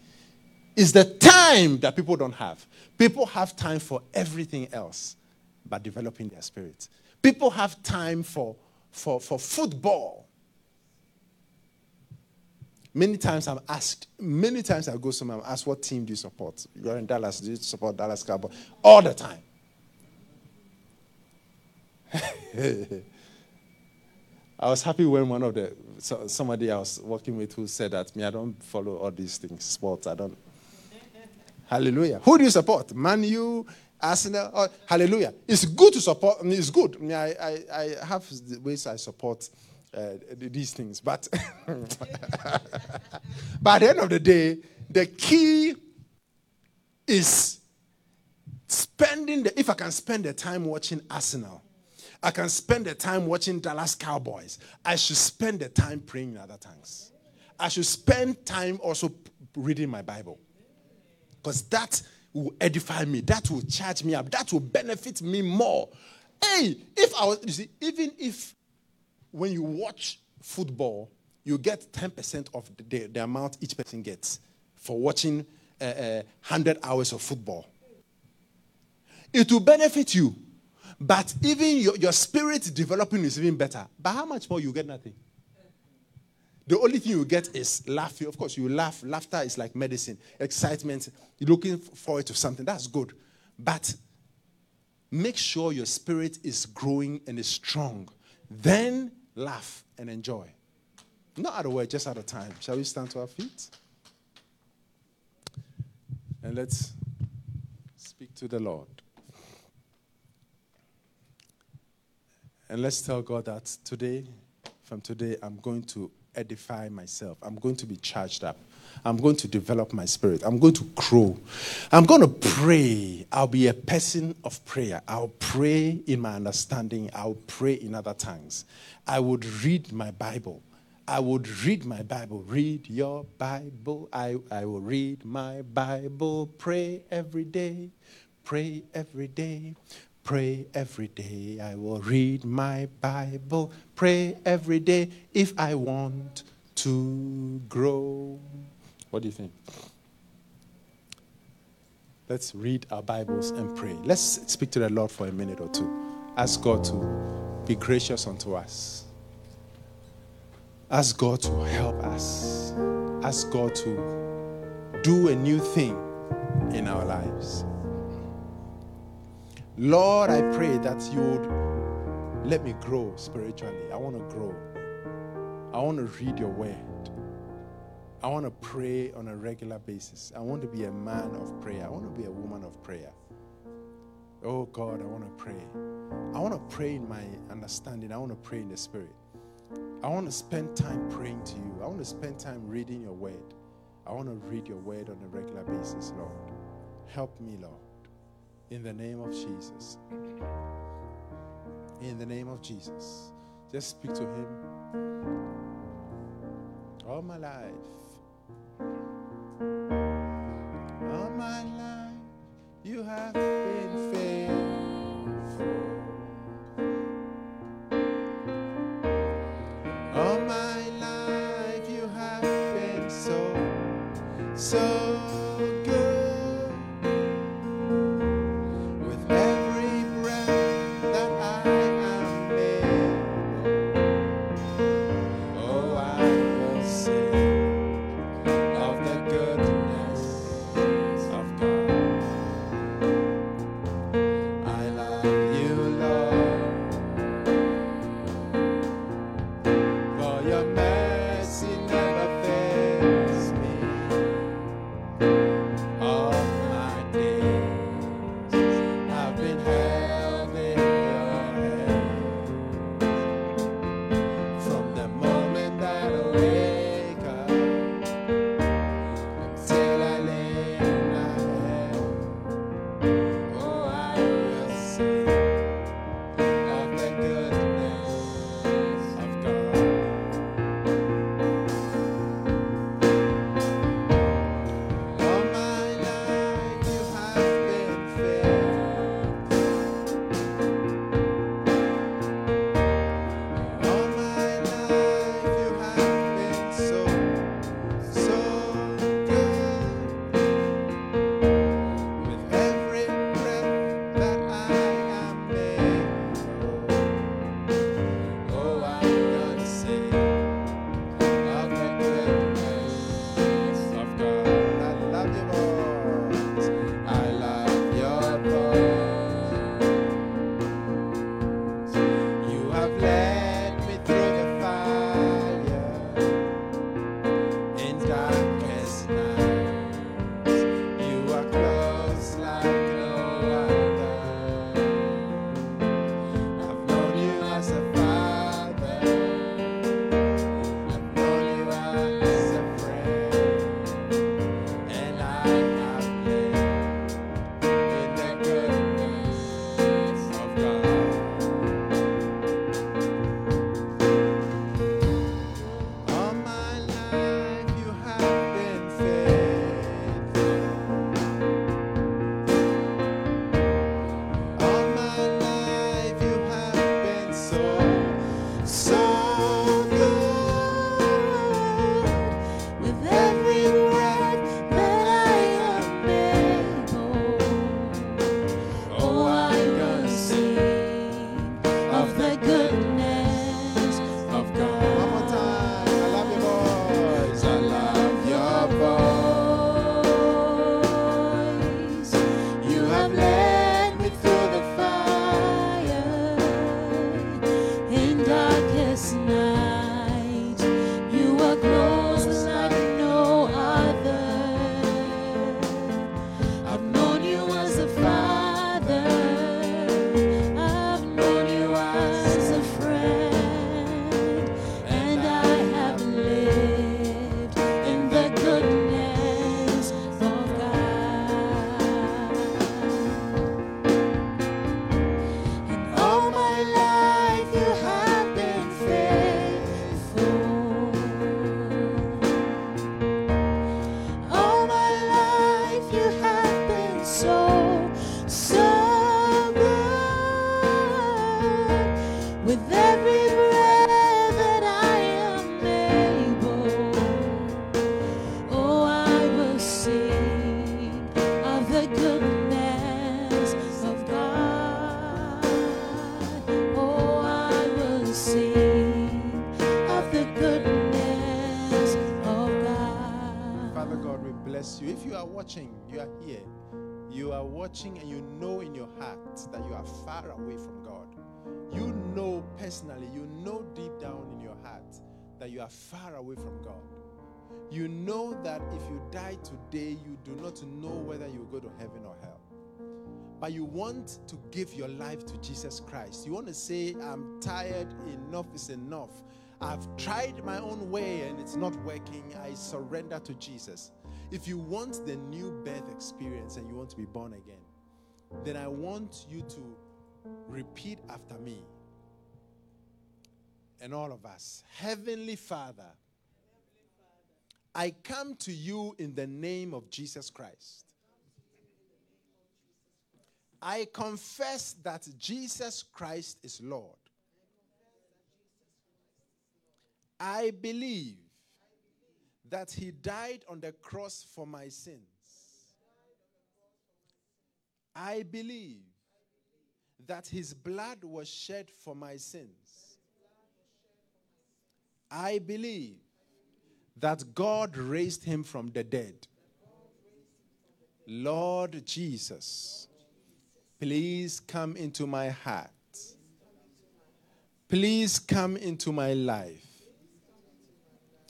It's the time that people don't have. People have time for everything else but developing their spirit. People have time for, for, for football. Many times I'm asked, many times I go somewhere, I'm asked, what team do you support? You're in Dallas, do you support Dallas Cowboys? All the time. I was happy when one of the, somebody I was working with who said that, me, I don't follow all these things, sports, I don't. Hallelujah. Who do you support? Man U, Arsenal? Oh, hallelujah. It's good to support. It's good. I mean, I, I, I have ways I support uh, these things. But, but at the end of the day, the key is spending the, if I can spend the time watching Arsenal, I can spend the time watching Dallas Cowboys, I should spend the time praying in other tongues. I should spend time also reading my Bible. Because that will edify me. That will charge me up. That will benefit me more. Hey, if I was, you see, even if when you watch football, you get ten percent of the, the amount each person gets for watching uh, uh, one hundred hours of football, it will benefit you. But even your, your spirit developing is even better. But how much more? You get nothing. The only thing you get is laughter. Of course, you laugh. Laughter is like medicine. Excitement. You're looking forward to something. That's good. But make sure your spirit is growing and is strong. Then laugh and enjoy. Not out of way, just out of time. Shall we stand to our feet? And let's speak to the Lord. And let's tell God that today, from today, I'm going to edify myself. I'm going to be charged up. I'm going to develop my spirit. I'm going to grow. I'm going to pray. I'll be a person of prayer. I'll pray in my understanding. I'll pray in other tongues. I would read my Bible. I would read my Bible. Read your Bible. I, I will read my Bible. Pray every day. Pray every day. Pray every day. I will read my Bible. Pray every day if I want to grow. What do you think? Let's read our Bibles and pray. Let's speak to the Lord for a minute or two. Ask God to be gracious unto us. Ask God to help us. Ask God to do a new thing in our lives. Lord, I pray that you would let me grow spiritually. I want to grow. I want to read your word. I want to pray on a regular basis. I want to be a man of prayer. I want to be a woman of prayer. Oh God, I want to pray. I want to pray in my understanding. I want to pray in the spirit. I want to spend time praying to you. I want to spend time reading your word. I want to read your word on a regular basis, Lord. Help me, Lord. In the name of Jesus. In the name of Jesus. Just speak to him. All my life. All my life. You have been faithful. All my life. Watching, and you know in your heart that you are far away from God. You know personally, you know deep down in your heart that you are far away from God. You know that if you die today, you do not know whether you go to heaven or hell. But you want to give your life to Jesus Christ. You want to say, I'm tired, enough is enough. I've tried my own way and it's not working. I surrender to Jesus. If you want the new birth experience and you want to be born again, then I want you to repeat after me and all of us. Heavenly Father, Heavenly Father, I come to you in the name of Jesus Christ. I confess that Jesus Christ is Lord. I believe that he died on the cross for my sins. I believe that his blood was shed for my sins. I believe that God raised him from the dead. Lord Jesus, please come into my heart. Please come into my life.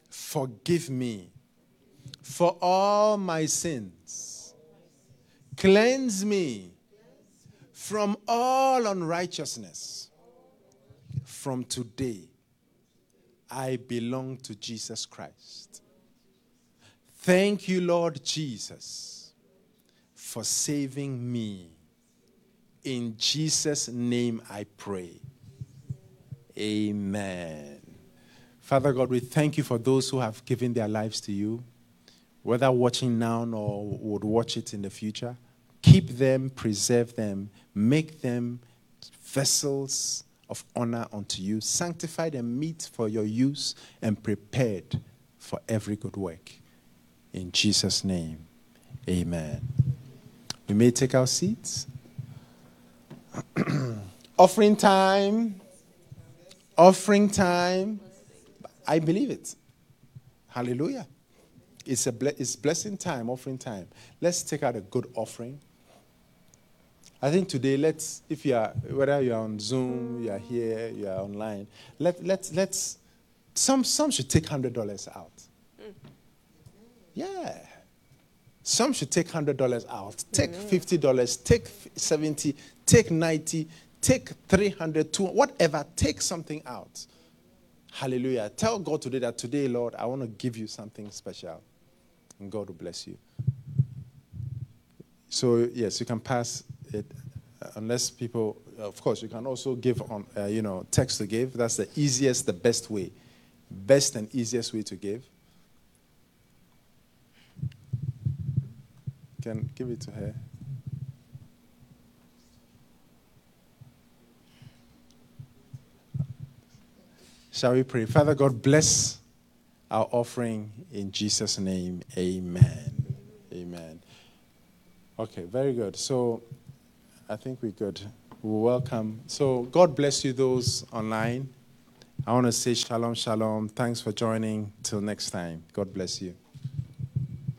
Forgive me for all my sins. Cleanse me from all unrighteousness. From today, I belong to Jesus Christ. Thank you, Lord Jesus, for saving me. In Jesus' name I pray. Amen. Father God, we thank you for those who have given their lives to you, whether watching now or would watch it in the future. Keep them, preserve them, make them vessels of honor unto you, sanctified and meet for your use, and prepared for every good work. In Jesus' name, amen. We may take our seats. Offering time. Offering time. I believe it. Hallelujah. It's a ble- it's blessing time, offering time. Let's take out a good offering. I think today, let's, if you are, whether you are on Zoom, you are here, you are online, let, let, let's, some, some should take one hundred dollars out. Mm. Yeah. Some should take one hundred dollars out. Take mm. fifty dollars, take seventy dollars, take ninety dollars, take three hundred dollars, two hundred dollars, whatever, take something out. Hallelujah. Tell God today that today, Lord, I want to give you something special. And God will bless you. So, yes, you can pass it, unless people, of course, you can also give on, uh, you know, text to give. That's the easiest, the best way. Best and easiest way to give. Can give it to her. Shall we pray? Father God, bless our offering in Jesus' name. Amen. Amen. Okay, very good. So, I think we're good. We're welcome. So, God bless you, those online. I want to say shalom, shalom. Thanks for joining. Till next time. God bless you.